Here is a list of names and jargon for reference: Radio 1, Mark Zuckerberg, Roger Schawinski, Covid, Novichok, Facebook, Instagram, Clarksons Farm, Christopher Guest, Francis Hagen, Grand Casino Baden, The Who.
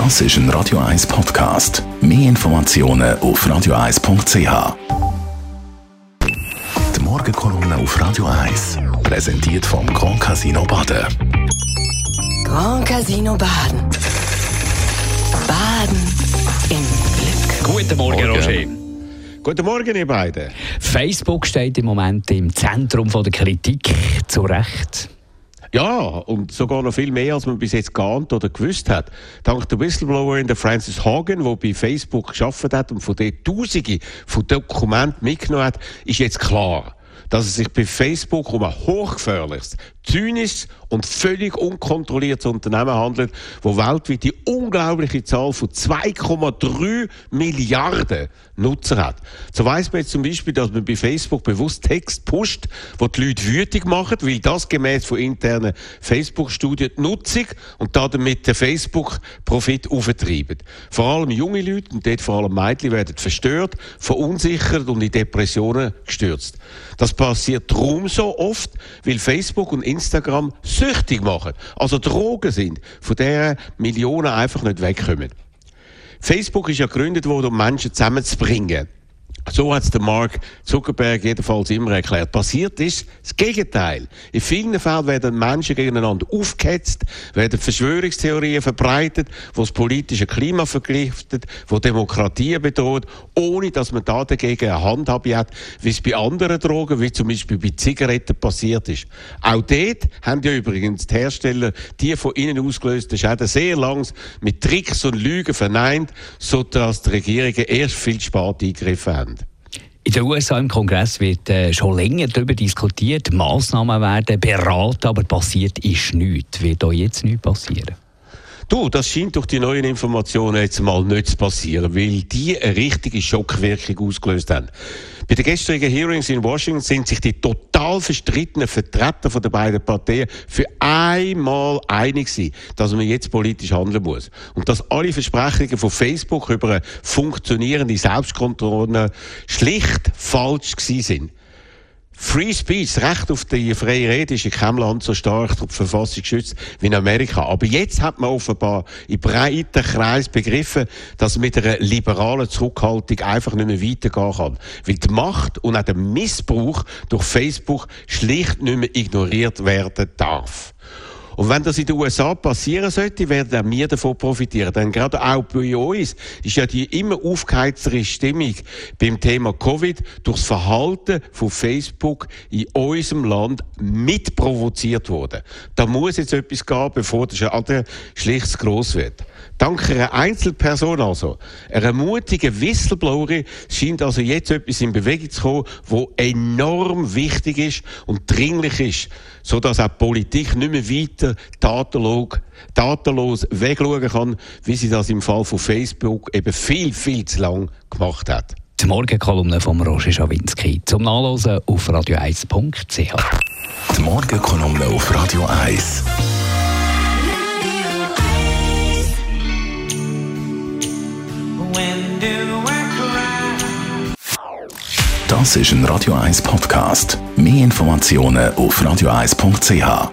Das ist ein Radio 1 Podcast. Mehr Informationen auf radio1.ch. Die Morgenkolumne auf Radio 1, präsentiert vom Grand Casino Baden. Grand Casino Baden. Baden im Glück. Guten Morgen, Roger. Guten Morgen, ihr beiden. Facebook steht im Moment im Zentrum der Kritik, zu Recht. Ja, und sogar noch viel mehr, als man bis jetzt geahnt oder gewusst hat. Dank der Whistleblowerin der Francis Hagen, die bei Facebook gearbeitet hat und von dort Tausende von Dokumenten mitgenommen hat, ist jetzt klar, dass es sich bei Facebook um ein hochgefährliches, zynisches und völlig unkontrolliertes Unternehmen handelt, das weltweit die unglaubliche Zahl von 2,3 Milliarden Nutzer hat. So weiss man jetzt zum Beispiel, dass man bei Facebook bewusst Text pusht, wo die Leute wütig machen, weil das gemäss von internen Facebook-Studien die Nutzung und damit den Facebook-Profit auftreiben. Vor allem junge Leute und dort vor allem Mädchen werden verstört, verunsichert und in Depressionen gestürzt. Das passiert darum so oft, weil Facebook und Instagram süchtig machen, also Drogen sind, von denen Millionen einfach nicht wegkommen. Facebook ist ja gegründet worden, um Menschen zusammenzubringen. So hat es der Mark Zuckerberg jedenfalls immer erklärt. Passiert ist das Gegenteil. In vielen Fällen werden Menschen gegeneinander aufgehetzt, werden Verschwörungstheorien verbreitet, die das politische Klima vergiftet, die Demokratie bedroht, ohne dass man da dagegen eine Handhabe hat, wie es bei anderen Drogen, wie zum Beispiel bei Zigaretten passiert ist. Auch dort haben ja übrigens die Hersteller die von innen ausgelösten Schäden sehr lange mit Tricks und Lügen verneint, sodass die Regierungen erst viel spät eingegriffen haben. In den USA im Kongress wird schon länger darüber diskutiert, Massnahmen werden beraten, aber passiert ist nichts. Wird auch jetzt nichts passieren? Du, das scheint durch die neuen Informationen jetzt mal nicht zu passieren, weil die eine richtige Schockwirkung ausgelöst haben. Bei den gestrigen Hearings in Washington sind sich die total verstrittenen Vertreter von den beiden Parteien für einmal einig gewesen, dass man jetzt politisch handeln muss. Und dass alle Versprechungen von Facebook über eine funktionierende Selbstkontrolle schlicht falsch gewesen sind. Free Speech, das Recht auf die freie Rede, ist in keinem Land so stark durch die Verfassung geschützt wie in Amerika. Aber jetzt hat man offenbar in breiten Kreis begriffen, dass man mit einer liberalen Zurückhaltung einfach nicht mehr weitergehen kann. Weil die Macht und auch der Missbrauch durch Facebook schlicht nicht mehr ignoriert werden darf. Und wenn das in den USA passieren sollte, werden auch wir davon profitieren. Denn gerade auch bei uns ist ja die immer aufgeheiztere Stimmung beim Thema Covid durch das Verhalten von Facebook in unserem Land mitprovoziert worden. Da muss jetzt etwas gehen, bevor der Schaden schlicht zu gross wird. Dank einer Einzelperson also, einer mutigen Whistleblowerin, scheint also jetzt etwas in Bewegung zu kommen, wo enorm wichtig ist und dringlich ist, sodass auch die Politik nicht mehr weiter tatenlos wegschauen kann, wie sie das im Fall von Facebook eben viel, viel zu lang gemacht hat. Die Morgenkolumne von Roger Schawinski. Zum Nachlesen auf radio1.ch. Die Morgenkolumne auf Radio 1. Das ist ein Radio 1 Podcast. Mehr Informationen auf radio1.ch.